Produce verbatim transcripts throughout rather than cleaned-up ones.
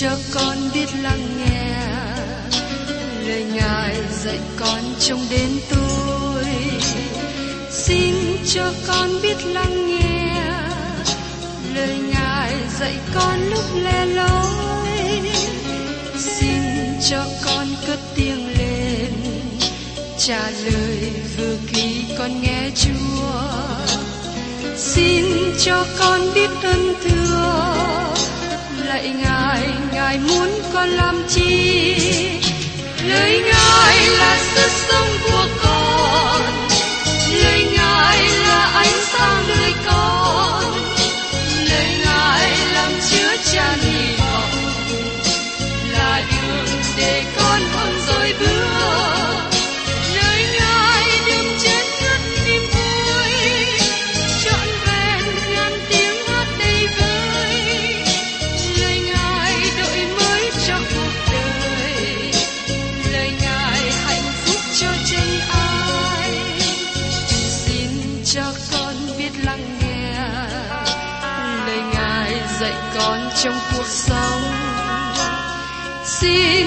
cho con biết lắng nghe lời Ngài dạy con trong đêm tối. Xin cho con biết lắng nghe lời Ngài dạy con lúc lẻ loi. Xin cho con cất tiếng lên trả lời vừa khi con nghe Chúa. Xin cho con biết ơn thưa lạy Ngài, Ngài muốn con làm chi? Lời Ngài là sự sống của con, lời Ngài là ánh sáng đời con, lời Ngài làm chứa chan hy vọng, là đường để con không dối bước. Trong cuộc sống, xin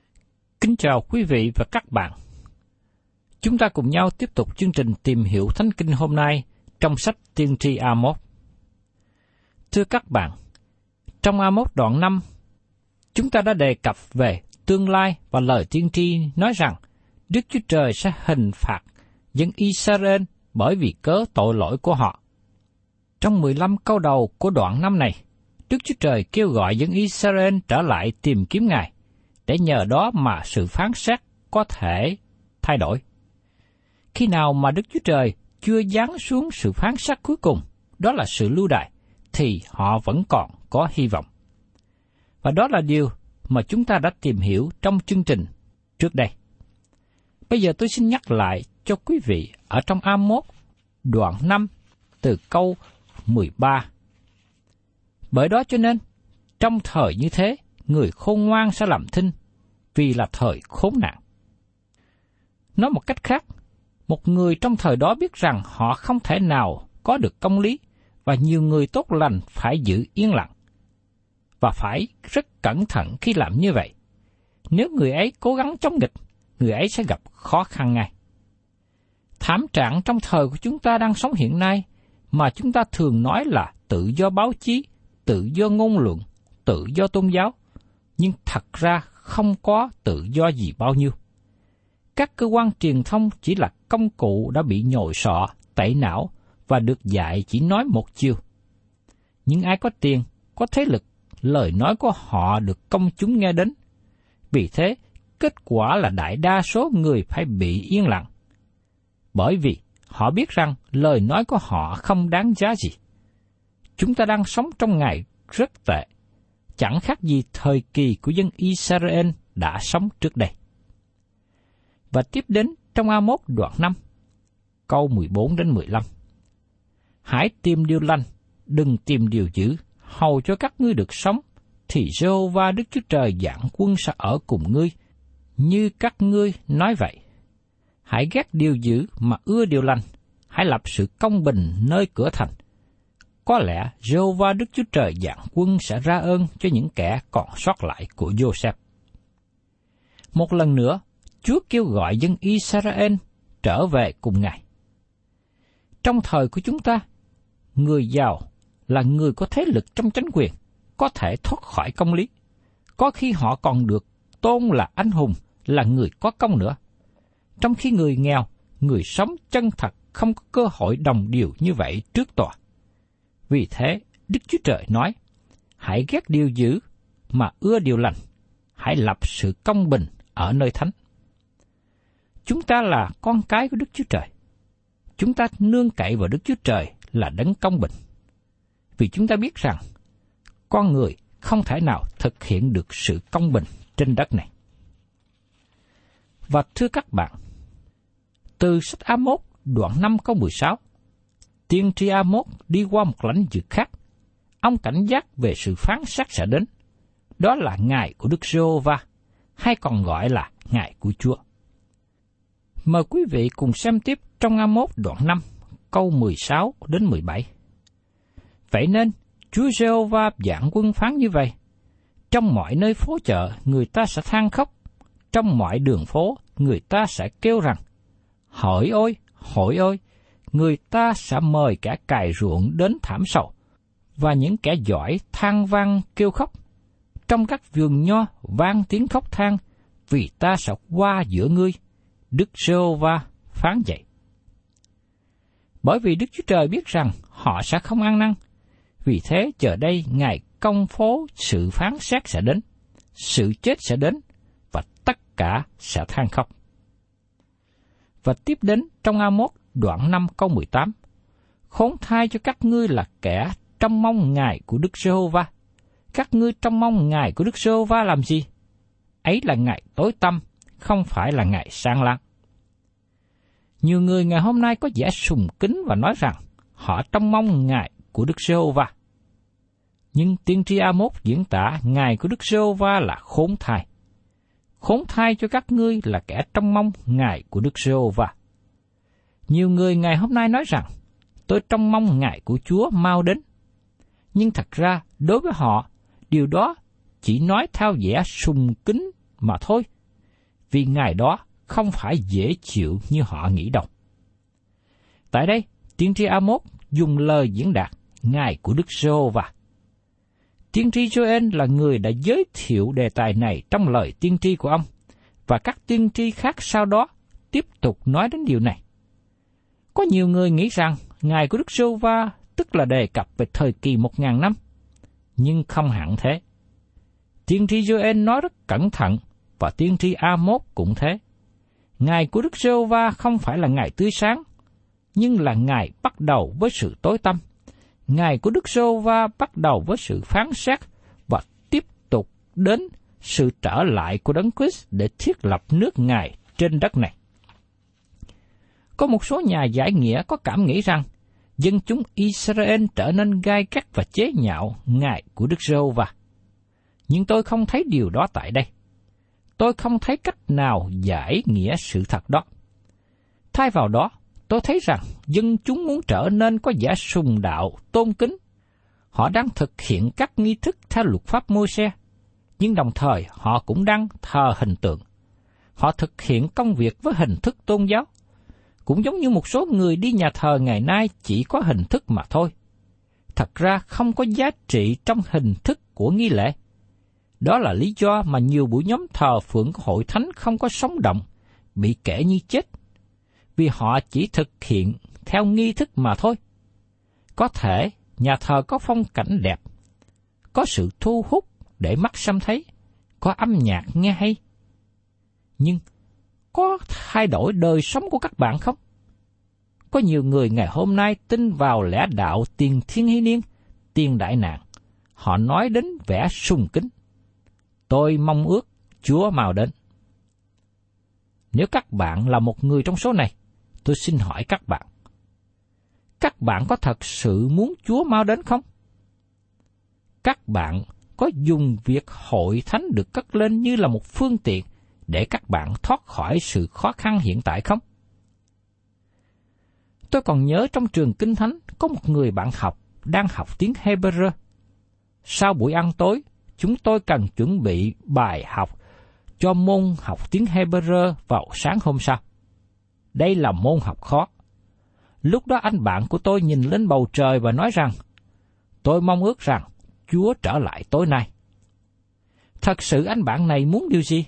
Kính chào quý vị và các bạn. Chúng ta cùng nhau tiếp tục chương trình Tìm hiểu Thánh Kinh hôm nay trong sách Tiên Tri A-Mốt. Thưa các bạn, trong A-Mốt đoạn năm, chúng ta đã đề cập về tương lai và lời tiên tri nói rằng Đức Chúa Trời sẽ hình phạt dân Israel bởi vì cớ tội lỗi của họ. Trong mười lăm câu đầu của đoạn năm này, Đức Chúa Trời kêu gọi dân Israel trở lại tìm kiếm Ngài, để nhờ đó mà sự phán xét có thể thay đổi. Khi nào mà Đức Chúa Trời chưa giáng xuống sự phán xét cuối cùng, đó là sự lưu đày, thì họ vẫn còn có hy vọng. Và đó là điều mà chúng ta đã tìm hiểu trong chương trình trước đây. Bây giờ tôi xin nhắc lại cho quý vị ở trong A-mốt, đoạn năm, từ câu mười ba. Bởi đó cho nên, trong thời như thế, người khôn ngoan sẽ làm thinh, vì là thời khốn nạn. Nói một cách khác, một người trong thời đó biết rằng họ không thể nào có được công lý, và nhiều người tốt lành phải giữ yên lặng, và phải rất cẩn thận khi làm như vậy. Nếu người ấy cố gắng chống nghịch, người ấy sẽ gặp khó khăn ngay. Thảm trạng trong thời của chúng ta đang sống hiện nay, mà chúng ta thường nói là tự do báo chí, tự do ngôn luận, tự do tôn giáo, nhưng thật ra không có tự do gì bao nhiêu. Các cơ quan truyền thông chỉ là công cụ đã bị nhồi sọ, tẩy não và được dạy chỉ nói một chiều. Những ai có tiền, có thế lực, lời nói của họ được công chúng nghe đến. Vì thế, kết quả là đại đa số người phải bị yên lặng, bởi vì họ biết rằng lời nói của họ không đáng giá gì. Chúng ta đang sống trong ngày rất tệ, chẳng khác gì thời kỳ của dân Israel đã sống trước đây. Và tiếp đến trong A-mốt đoạn năm, câu mười bốn đến mười lăm. Hãy tìm điều lành, đừng tìm điều dữ, hầu cho các ngươi được sống, thì Giê-hô-va Đức Chúa Trời vạn quân sẽ ở cùng ngươi, như các ngươi nói vậy. Hãy ghét điều dữ mà ưa điều lành, hãy lập sự công bình nơi cửa thành. Có lẽ Giê-hô-va Đức Chúa Trời vạn quân sẽ ra ơn cho những kẻ còn sót lại của Joseph. Một lần nữa, Chúa kêu gọi dân Israel trở về cùng Ngài. Trong thời của chúng ta, người giàu là người có thế lực trong chính quyền, có thể thoát khỏi công lý. Có khi họ còn được tôn là anh hùng, là người có công nữa, trong khi người nghèo, người sống chân thật không có cơ hội đồng điều như vậy trước tòa. Vì thế, Đức Chúa Trời nói, hãy ghét điều dữ mà ưa điều lành, hãy lập sự công bình ở nơi thánh. Chúng ta là con cái của Đức Chúa Trời. Chúng ta nương cậy vào Đức Chúa Trời là đấng công bình. Vì chúng ta biết rằng, con người không thể nào thực hiện được sự công bình trên đất này. Và thưa các bạn, từ sách A-mốt đoạn năm câu mười sáu, Tiên tri A-mốt đi qua một lãnh vực khác. Ông cảnh giác về sự phán xét sẽ đến. Đó là ngày của Đức Giê-hô-va, hay còn gọi là ngày của Chúa. Mời quý vị cùng xem tiếp trong A-mốt đoạn năm, câu mười sáu đến mười bảy. Vậy nên, Chúa Giê-hô-va vạn quân phán như vậy. Trong mọi nơi phố chợ, người ta sẽ than khóc. Trong mọi đường phố, người ta sẽ kêu rằng, hỡi ôi, hỡi ôi, người ta sẽ mời cả cày ruộng đến thảm sầu, và những kẻ giỏi than vang kêu khóc. Trong các vườn nho vang tiếng khóc than, vì ta sẽ qua giữa ngươi. Đức Giê-hô-va phán vậy. Bởi vì Đức Chúa Trời biết rằng họ sẽ không ăn năn, vì thế chờ đây Ngài công bố sự phán xét sẽ đến, sự chết sẽ đến, và tất cả sẽ than khóc. Và tiếp đến trong A-mốt đoạn năm câu mười tám, khốn thay cho các ngươi là kẻ trong mong Ngài của Đức Giê-hô-va. Các ngươi trong mong Ngài của Đức Giê-hô-va làm gì? Ấy là ngày tối tăm, không phải là ngày sáng láng. Nhiều người ngày hôm nay có vẻ sùng kính và nói rằng họ trông mong Ngài của Đức Giê-hô-va. Nhưng tiên tri A-mốt diễn tả Ngài của Đức Giê-hô-va là khốn thay. Khốn thay cho các ngươi là kẻ trông mong Ngài của Đức Giê-hô-va. Nhiều người ngày hôm nay nói rằng tôi trông mong Ngài của Chúa mau đến. Nhưng thật ra đối với họ, điều đó chỉ nói theo vẻ sùng kính mà thôi, vì ngày đó không phải dễ chịu như họ nghĩ đâu. Tại đây, tiên tri A-mốt dùng lời diễn đạt Ngài của Đức Giê-hô-va. Tiên tri Dô-en là người đã giới thiệu đề tài này trong lời tiên tri của ông, và các tiên tri khác sau đó tiếp tục nói đến điều này. Có nhiều người nghĩ rằng Ngài của Đức Giê-hô-va tức là đề cập về thời kỳ một ngàn năm, nhưng không hẳn thế. Tiên tri Dô-en nói rất cẩn thận, và tiên tri A-mốt cũng thế. Ngày của Đức Giê-hô-va không phải là ngày tươi sáng, nhưng là ngày bắt đầu với sự tối tăm. Ngày của Đức Giê-hô-va bắt đầu với sự phán xét và tiếp tục đến sự trở lại của Đấng Quýt để thiết lập nước Ngài trên đất này. Có một số nhà giải nghĩa có cảm nghĩ rằng dân chúng Israel trở nên gai gắt và chế nhạo Ngày của Đức Giê-hô-va. Nhưng tôi không thấy điều đó tại đây. Tôi không thấy cách nào giải nghĩa sự thật đó. Thay vào đó, tôi thấy rằng dân chúng muốn trở nên có vẻ sùng đạo, tôn kính. Họ đang thực hiện các nghi thức theo luật pháp Môi-se, nhưng đồng thời họ cũng đang thờ hình tượng. Họ thực hiện công việc với hình thức tôn giáo, cũng giống như một số người đi nhà thờ ngày nay chỉ có hình thức mà thôi. Thật ra không có giá trị trong hình thức của nghi lễ. Đó là lý do mà nhiều buổi nhóm thờ phượng của hội thánh không có sống động, bị kể như chết, vì họ chỉ thực hiện theo nghi thức mà thôi. Có thể nhà thờ có phong cảnh đẹp, có sự thu hút để mắt xem thấy, có âm nhạc nghe hay. Nhưng có thay đổi đời sống của các bạn không? Có nhiều người ngày hôm nay tin vào lẽ đạo tiền thiên hy niên, tiền đại nạn. Họ nói đến vẻ sùng kính. Tôi mong ước Chúa mau đến. Nếu các bạn là một người trong số này, tôi xin hỏi các bạn. Các bạn có thật sự muốn Chúa mau đến không? Các bạn có dùng việc hội thánh được cất lên như là một phương tiện để các bạn thoát khỏi sự khó khăn hiện tại không? Tôi còn nhớ trong trường Kinh Thánh có một người bạn học đang học tiếng Hebrew. Sau buổi ăn tối, chúng tôi cần chuẩn bị bài học cho môn học tiếng Hebrew vào sáng hôm sau. Đây là môn học khó. Lúc đó anh bạn của tôi nhìn lên bầu trời và nói rằng, tôi mong ước rằng Chúa trở lại tối nay. Thật sự anh bạn này muốn điều gì?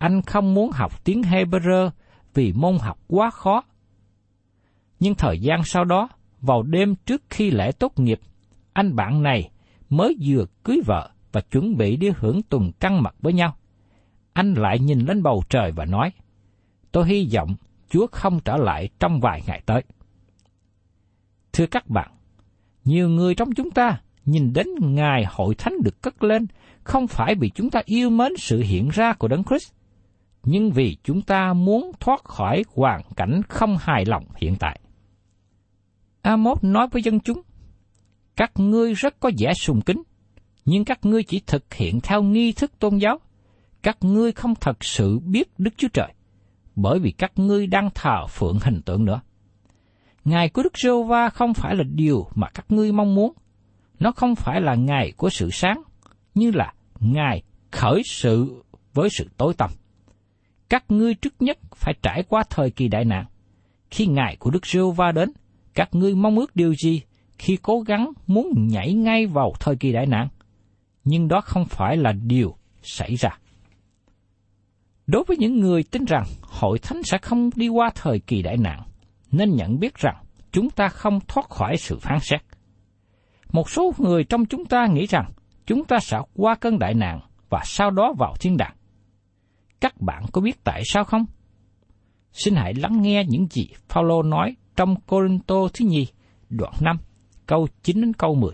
anh không muốn học tiếng Hebrew vì môn học quá khó. Nhưng thời gian sau đó, vào đêm trước khi lễ tốt nghiệp, anh bạn này mới vừa cưới vợ và chuẩn bị đi hưởng tuần trăng mật với nhau. Anh lại nhìn lên bầu trời và nói, tôi hy vọng Chúa không trở lại trong vài ngày tới. Thưa các bạn, nhiều người trong chúng ta nhìn đến ngày hội thánh được cất lên không phải vì chúng ta yêu mến sự hiện ra của Đấng Christ, nhưng vì chúng ta muốn thoát khỏi hoàn cảnh không hài lòng hiện tại. A-mốt nói với dân chúng, các ngươi rất có vẻ sùng kính, nhưng các ngươi chỉ thực hiện theo nghi thức tôn giáo. Các ngươi không thật sự biết Đức Chúa Trời, bởi vì các ngươi đang thờ phượng hình tượng nữa. Ngày của Đức Giê-hô-va không phải là điều mà các ngươi mong muốn. Nó không phải là ngày của sự sáng, như là ngày khởi sự với sự tối tăm. Các ngươi trước nhất phải trải qua thời kỳ đại nạn. Khi ngày của Đức Giê-hô-va đến, các ngươi mong ước điều gì khi cố gắng muốn nhảy ngay vào thời kỳ đại nạn? Nhưng đó không phải là điều xảy ra. Đối với những người tin rằng hội thánh sẽ không đi qua thời kỳ đại nạn, nên nhận biết rằng chúng ta không thoát khỏi sự phán xét. Một số người trong chúng ta nghĩ rằng chúng ta sẽ qua cơn đại nạn và sau đó vào thiên đàng. Các bạn có biết tại sao không? Xin hãy lắng nghe những gì Phao-lô nói trong Cô-rin-tô thứ nhì, đoạn năm, câu chín đến câu mười.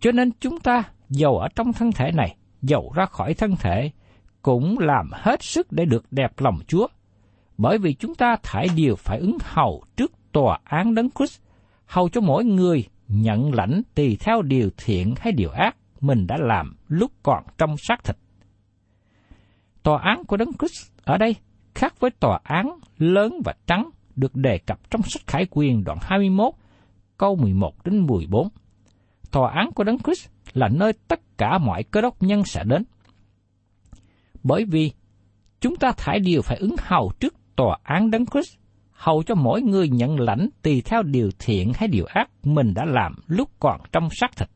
Cho nên chúng ta, dầu ở trong thân thể này, dầu ra khỏi thân thể, cũng làm hết sức để được đẹp lòng Chúa, bởi vì chúng ta thảy đều phải ứng hầu trước tòa án Đấng Christ, hầu cho mỗi người nhận lãnh tùy theo điều thiện hay điều ác mình đã làm lúc còn trong xác thịt. Tòa án của Đấng Christ ở đây khác với tòa án lớn và trắng được đề cập trong sách Khải Huyền đoạn hai mươi mốt, câu mười một đến mười bốn. Tòa án của Đấng Christ là nơi tất cả mọi cơ đốc nhân sẽ đến. Bởi vì chúng ta thảy đều phải ứng hầu trước tòa án Đấng Christ, hầu cho mỗi người nhận lãnh tùy theo điều thiện hay điều ác mình đã làm lúc còn trong xác thịt.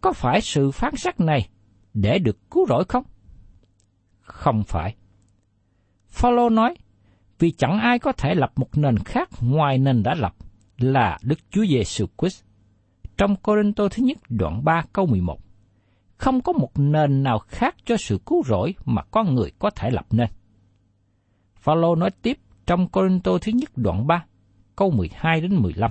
Có phải sự phán xét này để được cứu rỗi không? Không phải. Phao-lô nói, vì chẳng ai có thể lập một nền khác ngoài nền đã lập là Đức Chúa Giê-xu Christ. Trong Cô-rin-tô thứ nhất đoạn ba câu mười một, không có một nền nào khác cho sự cứu rỗi mà con người có thể lập nên. Phao-lô nói tiếp trong Cô-rin-tô thứ nhất đoạn ba, câu mười hai đến mười lăm.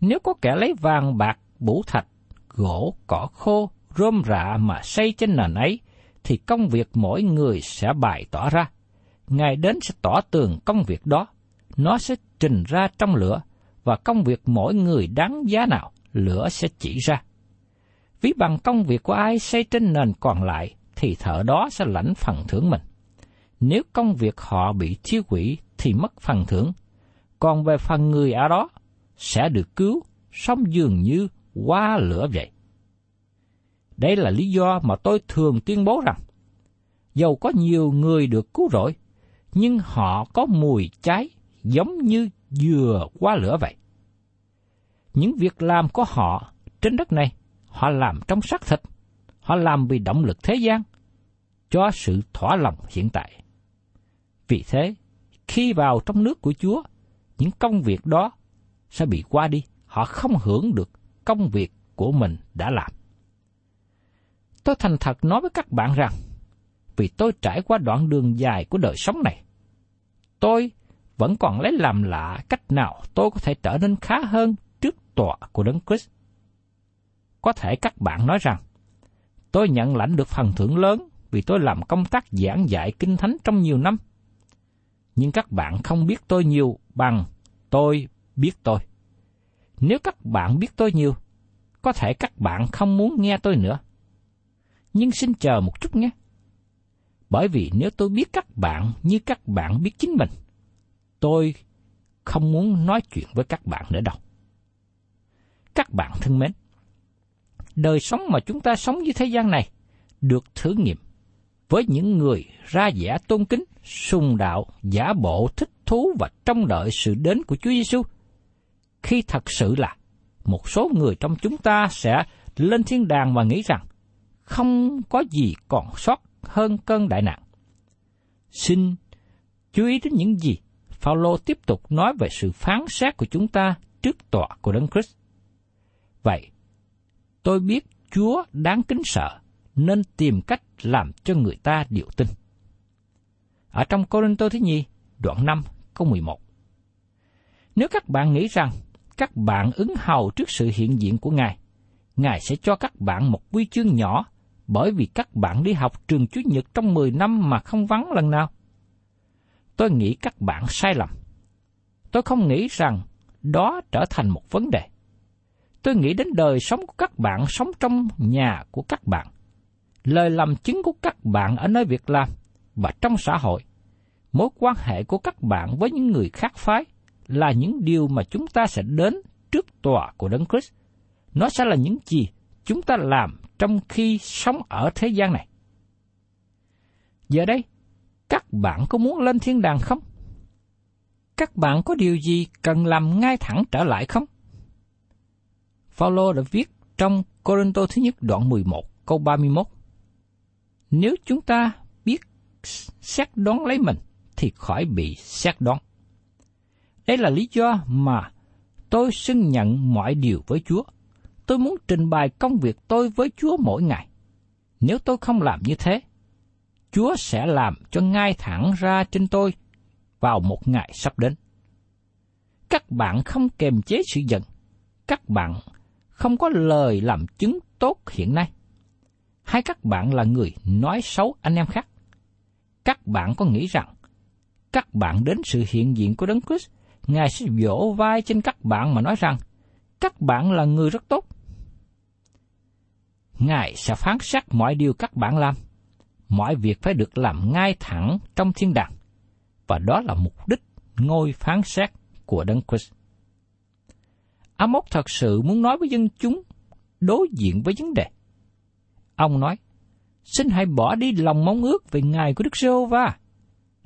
Nếu có kẻ lấy vàng bạc, bửu thạch, gỗ, cỏ khô, rơm rạ mà xây trên nền ấy, thì công việc mỗi người sẽ bày tỏ ra. Ngài đến sẽ tỏ tường công việc đó, nó sẽ trình ra trong lửa, và công việc mỗi người đáng giá nào, lửa sẽ chỉ ra. Ví bằng công việc của ai xây trên nền còn lại, thì thợ đó sẽ lãnh phần thưởng mình. Nếu công việc họ bị thiêu hủy thì mất phần thưởng, còn về phần người ở đó sẽ được cứu, song dường như qua lửa vậy. Đây là lý do mà tôi thường tuyên bố rằng, dầu có nhiều người được cứu rỗi, nhưng họ có mùi cháy giống như dừa qua lửa vậy. Những việc làm của họ trên đất này, họ làm trong xác thịt, họ làm vì động lực thế gian, cho sự thỏa lòng hiện tại. Vì thế, khi vào trong nước của Chúa, những công việc đó sẽ bị qua đi, họ không hưởng được công việc của mình đã làm. Tôi thành thật nói với các bạn rằng, vì tôi trải qua đoạn đường dài của đời sống này, tôi vẫn còn lấy làm lạ cách nào tôi có thể trở nên khá hơn trước tòa của Đấng Christ. Có thể các bạn nói rằng, tôi nhận lãnh được phần thưởng lớn vì tôi làm công tác giảng dạy kinh thánh trong nhiều năm. Nhưng các bạn không biết tôi nhiều bằng tôi biết tôi. Nếu các bạn biết tôi nhiều, có thể các bạn không muốn nghe tôi nữa. Nhưng xin chờ một chút nhé. Bởi vì nếu tôi biết các bạn như các bạn biết chính mình, tôi không muốn nói chuyện với các bạn nữa đâu. Các bạn thân mến, đời sống mà chúng ta sống dưới thế gian này được thử nghiệm với những người ra vẻ tôn kính, sùng đạo, giả bộ thích thú và trông đợi sự đến của Chúa Giê-xu. Khi thật sự là một số người trong chúng ta sẽ lên thiên đàng và nghĩ rằng không có gì còn sót hơn cơn đại nạn. Xin chú ý đến những gì Phao-lô tiếp tục nói về sự phán xét của chúng ta trước tọa của Đấng Christ. Vậy, tôi biết Chúa đáng kính sợ, nên tìm cách làm cho người ta điều tin. Ở trong Cô-rin-tô thứ nhì, đoạn năm, câu mười một. Nếu các bạn nghĩ rằng các bạn ứng hầu trước sự hiện diện của Ngài, Ngài sẽ cho các bạn một huy chương nhỏ bởi vì các bạn đi học trường Chúa Nhật trong mười năm mà không vắng lần nào. Tôi nghĩ các bạn sai lầm. Tôi không nghĩ rằng đó trở thành một vấn đề. Tôi nghĩ đến đời sống của các bạn sống trong nhà của các bạn, lời làm chứng của các bạn ở nơi việc làm và trong xã hội, mối quan hệ của các bạn với những người khác phái là những điều mà chúng ta sẽ đến trước tòa của Đấng Christ. Nó sẽ là những gì chúng ta làm trong khi sống ở thế gian này. Giờ đây, các bạn có muốn lên thiên đàng không? Các bạn có điều gì cần làm ngay thẳng trở lại không? Phao-lô đã viết trong Cô-rin-tô thứ nhất đoạn mười một câu ba mươi mốt. Nếu chúng ta biết xét đoán lấy mình thì khỏi bị xét đoán. Đây là lý do mà tôi xưng nhận mọi điều với Chúa. Tôi muốn trình bày công việc tôi với Chúa mỗi ngày. Nếu tôi không làm như thế, Chúa sẽ làm cho ngay thẳng ra trên tôi vào một ngày sắp đến. Các bạn không kềm chế sự giận. Các bạn không có lời làm chứng tốt hiện nay. Hay các bạn là người nói xấu anh em khác? Các bạn có nghĩ rằng các bạn đến sự hiện diện của Đấng Christ, Ngài sẽ vỗ vai trên các bạn mà nói rằng các bạn là người rất tốt? Ngài sẽ phán xét mọi điều các bạn làm. Mọi việc phải được làm ngay thẳng trong thiên đàng, và đó là mục đích ngôi phán xét của Đấng Christ. Amos thật sự muốn nói với dân chúng đối diện với vấn đề. Ông nói, xin hãy bỏ đi lòng mong ước về ngày của Đức Giê-hô-va.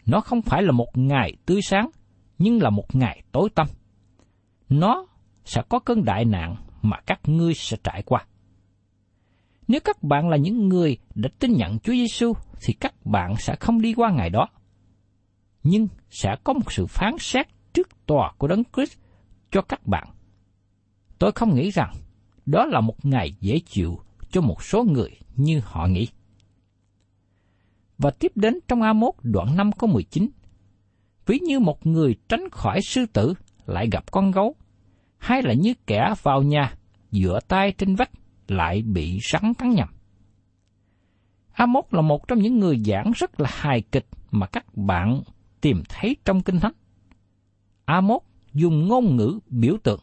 Nó không phải là một ngày tươi sáng, nhưng là một ngày tối tăm. Nó sẽ có cơn đại nạn mà các ngươi sẽ trải qua. Nếu các bạn là những người đã tin nhận Chúa Giê-xu, thì các bạn sẽ không đi qua ngày đó. Nhưng sẽ có một sự phán xét trước tòa của Đấng Christ cho các bạn. Tôi không nghĩ rằng đó là một ngày dễ chịu cho một số người như họ nghĩ. Và tiếp đến trong A-mốt đoạn năm câu mười chín. Ví như một người tránh khỏi sư tử lại gặp con gấu, hay là như kẻ vào nhà dựa tay trên vách lại bị rắn cắn nhầm. A-mốt là một trong những người giảng rất là hài kịch mà các bạn tìm thấy trong Kinh Thánh. A-mốt dùng ngôn ngữ biểu tượng.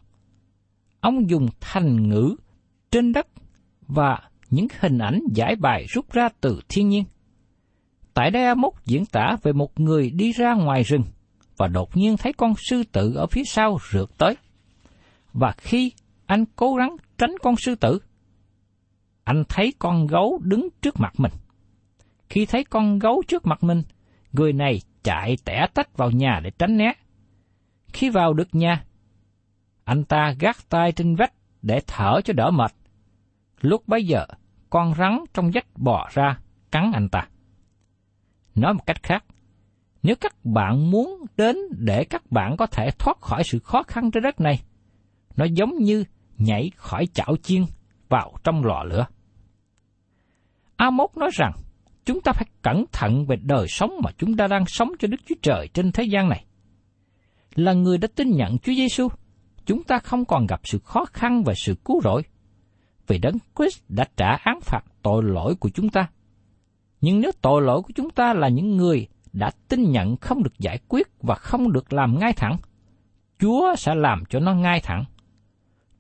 Ông dùng thành ngữ trên đất và những hình ảnh giải bài rút ra từ thiên nhiên. Tại đây A-mốt diễn tả về một người đi ra ngoài rừng và đột nhiên thấy con sư tử ở phía sau rượt tới. Và khi anh cố gắng tránh con sư tử, anh thấy con gấu đứng trước mặt mình. Khi thấy con gấu trước mặt mình, người này chạy tẻ tách vào nhà để tránh né. Khi vào được nhà, anh ta gác tay trên vách để thở cho đỡ mệt. Lúc bấy giờ, con rắn trong vách bò ra cắn anh ta. Nói một cách khác, nếu các bạn muốn đến để các bạn có thể thoát khỏi sự khó khăn trên đất này, nó giống như nhảy khỏi chảo chiên vào trong lò lửa. A-mốt nói rằng, chúng ta phải cẩn thận về đời sống mà chúng ta đang sống cho Đức Chúa Trời trên thế gian này. Là người đã tin nhận Chúa Giê-xu, chúng ta không còn gặp sự khó khăn và sự cứu rỗi, vì Đấng Christ đã trả án phạt tội lỗi của chúng ta. Nhưng nếu tội lỗi của chúng ta là những người đã tin nhận không được giải quyết và không được làm ngay thẳng, Chúa sẽ làm cho nó ngay thẳng.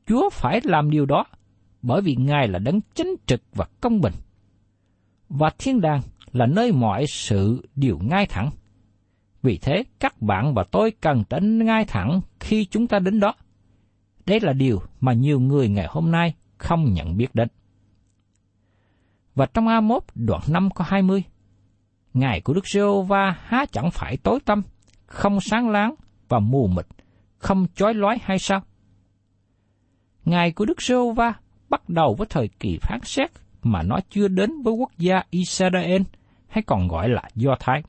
Chúa phải làm điều đó, bởi vì Ngài là Đấng chính trực và công bình. Và thiên đàng là nơi mọi sự đều ngay thẳng. Vì thế, các bạn và tôi cần trở nên ngay thẳng khi chúng ta đến đó. Đây là điều mà nhiều người ngày hôm nay không nhận biết đến. Và trong A-mốt đoạn năm có hai mươi, ngày của Đức Giê-hô-va há chẳng phải tối tăm, không sáng láng và mù mịt, không chói lói hay sao? Ngày của Đức Giê-hô-va bắt đầu với thời kỳ phán xét mà nó chưa đến với quốc gia Israel, hay còn gọi là Do Thái.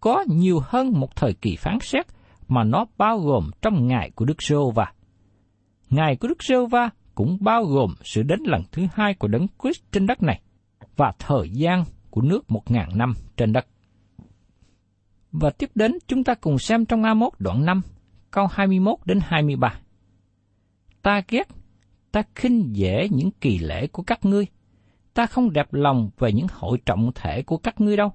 Có nhiều hơn một thời kỳ phán xét mà nó bao gồm trong ngày của Đức Giê-hô-va. Ngày của Đức Giê-hô-va cũng bao gồm sự đến lần thứ hai của Đấng Quýt trên đất này và thời gian của nước một ngàn năm trên đất. Và tiếp đến chúng ta cùng xem trong A-mốt đoạn năm, câu hai mươi mốt đến hai mươi ba. Ta ghét, ta khinh dễ những kỳ lễ của các ngươi, ta không đẹp lòng về những hội trọng thể của các ngươi đâu.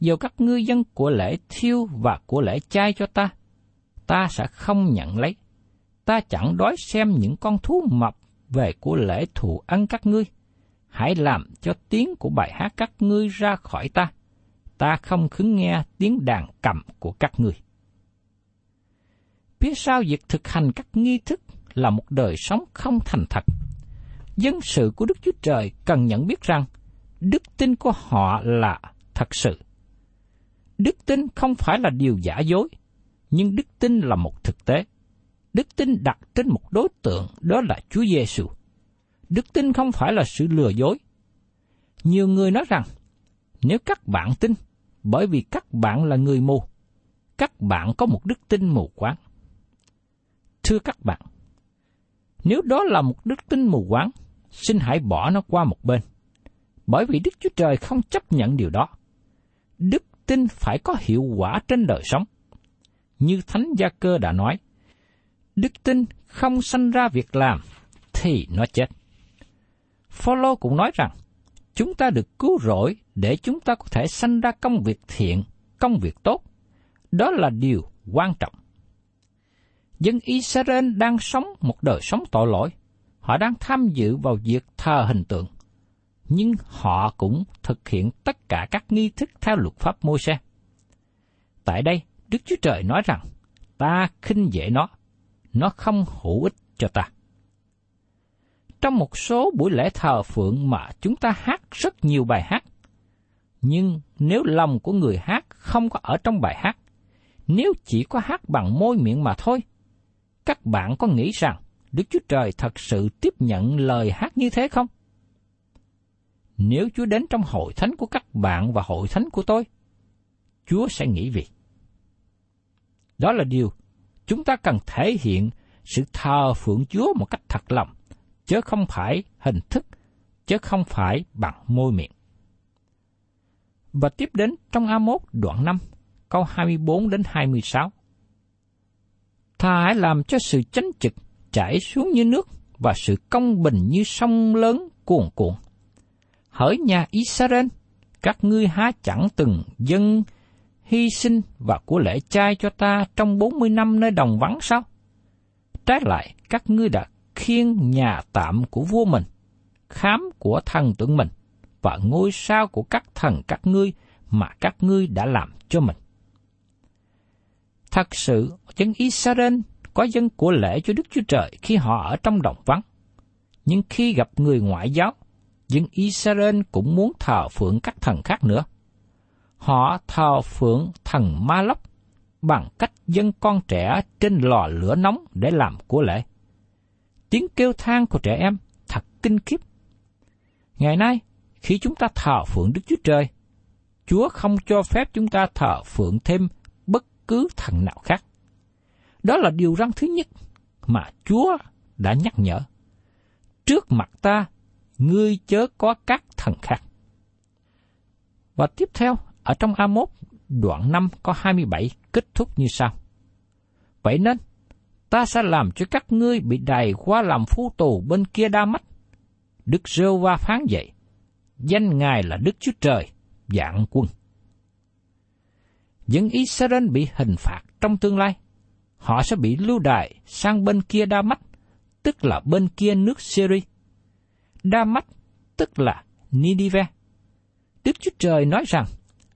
Dầu các ngươi dâng của lễ thiêu và của lễ chay cho ta, ta sẽ không nhận lấy. Ta chẳng đói xem những con thú mập về của lễ thù ân các ngươi. Hãy làm cho tiếng của bài hát các ngươi ra khỏi ta. Ta không khứng nghe tiếng đàn cầm của các ngươi. Phía sau việc thực hành các nghi thức là một đời sống không thành thật. Dân sự của Đức Chúa Trời cần nhận biết rằng đức tin của họ là thật sự. Đức tin không phải là điều giả dối, nhưng đức tin là một thực tế. Đức tin đặt trên một đối tượng, đó là Chúa Giê-xu. Đức tin không phải là sự lừa dối. Nhiều người nói rằng, nếu các bạn tin, bởi vì các bạn là người mù, các bạn có một đức tin mù quáng. Thưa các bạn, nếu đó là một đức tin mù quáng, xin hãy bỏ nó qua một bên, bởi vì Đức Chúa Trời không chấp nhận điều đó. Đức tin phải có hiệu quả trên đời sống. Như Thánh Gia Cơ đã nói, đức tin không sanh ra việc làm thì nó chết. Phao-lô cũng nói rằng, chúng ta được cứu rỗi để chúng ta có thể sanh ra công việc thiện, công việc tốt. Đó là điều quan trọng. Dân Israel đang sống một đời sống tội lỗi. Họ đang tham dự vào việc thờ hình tượng. Nhưng họ cũng thực hiện tất cả các nghi thức theo luật pháp Môi-se. Tại đây, Đức Chúa Trời nói rằng, ta khinh dễ nó, nó không hữu ích cho ta. Trong một số buổi lễ thờ phượng mà chúng ta hát rất nhiều bài hát, nhưng nếu lòng của người hát không có ở trong bài hát, nếu chỉ có hát bằng môi miệng mà thôi, các bạn có nghĩ rằng Đức Chúa Trời thật sự tiếp nhận lời hát như thế không? Nếu Chúa đến trong hội thánh của các bạn và hội thánh của tôi, Chúa sẽ nghĩ gì? Đó là điều chúng ta cần thể hiện sự thờ phượng Chúa một cách thật lòng, chứ không phải hình thức, chứ không phải bằng môi miệng. Và tiếp đến trong A-mốt đoạn năm, câu hai mươi bốn đến hai mươi sáu. Ta hãy làm cho sự chánh trực chảy xuống như nước và sự công bình như sông lớn cuồn cuộn. Hỡi nhà Israel, các ngươi há chẳng từng dâng hy sinh và của lễ chay cho ta trong bốn mươi năm nơi đồng vắng sao? Trái lại, các ngươi đã khiêng nhà tạm của vua mình, khám của thần tượng mình và ngôi sao của các thần các ngươi mà các ngươi đã làm cho mình. Thật sự, dân Israel có dâng của lễ cho Đức Chúa Trời khi họ ở trong đồng vắng, nhưng khi gặp người ngoại giáo, dân Israel cũng muốn thờ phượng các thần khác nữa. Họ thờ phượng thần Ma Lốc bằng cách dâng con trẻ trên lò lửa nóng để làm của lễ. Tiếng kêu than của trẻ em thật kinh khiếp. Ngày nay, khi chúng ta thờ phượng Đức Chúa Trời, Chúa không cho phép chúng ta thờ phượng thêm bất cứ thần nào khác. Đó là điều răn thứ nhất mà Chúa đã nhắc nhở. Trước mặt ta, ngươi chớ có các thần khác. Và tiếp theo, ở trong A-mốt, đoạn năm có hai mươi bảy kết thúc như sau. Vậy nên, ta sẽ làm cho các ngươi bị đày qua làm phu tù bên kia Đa Mách. Đức Giê-hô-va phán vậy, danh Ngài là Đức Chúa Trời, vạn quân. Dân Israel bị hình phạt trong tương lai. Họ sẽ bị lưu đày sang bên kia Đa Mách, tức là bên kia nước Syria. Đa Mách, tức là Nidive. Đức Chúa Trời nói rằng,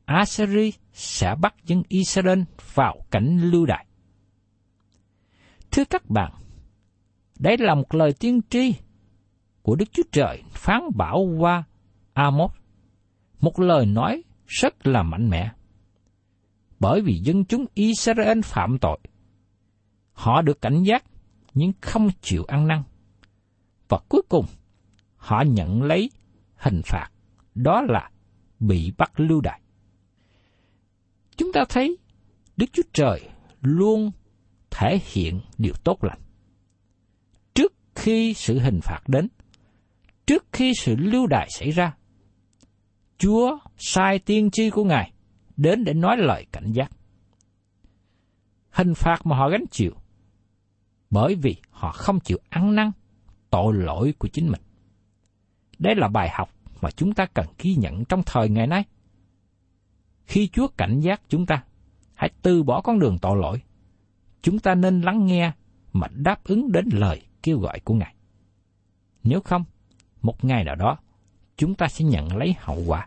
Assyria sẽ bắt dân Israel vào cảnh lưu đày. Thưa các bạn, đây là một lời tiên tri của Đức Chúa Trời phán bảo qua A-mốt, một lời nói rất là mạnh mẽ. Bởi vì dân chúng Israel phạm tội, họ được cảnh giác nhưng không chịu ăn năn, và cuối cùng họ nhận lấy hình phạt, đó là bị bắt lưu đày. Chúng ta thấy Đức Chúa Trời luôn thể hiện điều tốt lành. Trước khi sự hình phạt đến, trước khi sự lưu đày xảy ra, Chúa sai tiên tri của Ngài đến để nói lời cảnh giác. Hình phạt mà họ gánh chịu bởi vì họ không chịu ăn năn tội lỗi của chính mình. Đây là bài học mà chúng ta cần ghi nhận trong thời ngày nay. Khi Chúa cảnh giác chúng ta, hãy từ bỏ con đường tội lỗi. Chúng ta nên lắng nghe mà đáp ứng đến lời kêu gọi của Ngài. Nếu không, một ngày nào đó, chúng ta sẽ nhận lấy hậu quả.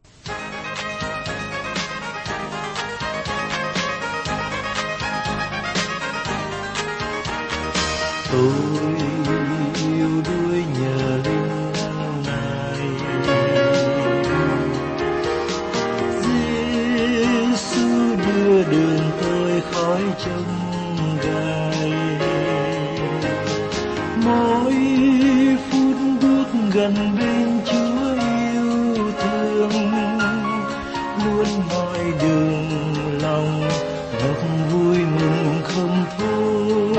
Tôi yêu đuối nhờ linh Ngài, Giê-xu đưa đường tôi khỏi chông gai. Mỗi phút bước gần bên Chúa yêu thương, luôn mọi đường lòng ngập vui mừng không thôi.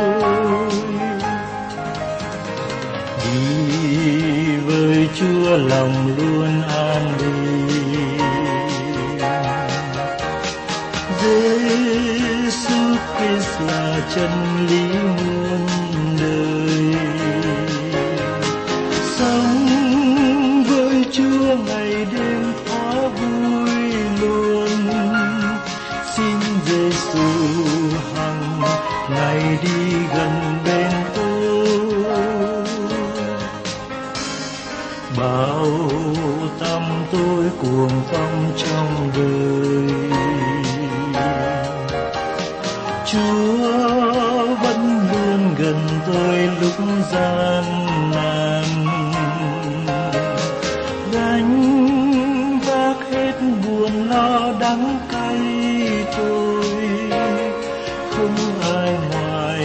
Đi với Chúa lòng luôn an bình, Giê-xu Christ là chân lý muôn đời. Sống với Chúa ngày đêm thỏa vui luôn, xin Giê-xu hằng ngày đi gần bên tôi. Bao tâm tôi cuồng phong trong đời, Chúa vẫn luôn gần tôi lúc gian nan. Gánh vác hết buồn lo đắng cay tôi, không ai ngoài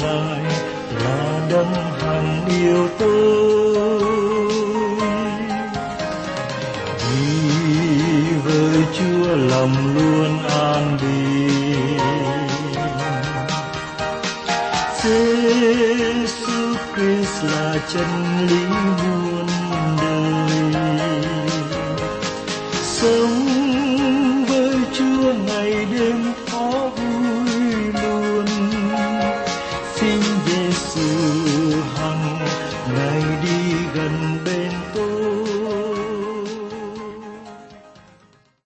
Ngài là Đấng hằng yêu tôi. Chúa lòng luôn an bình, Giê-xu Christ là chân lý muôn đời. Sống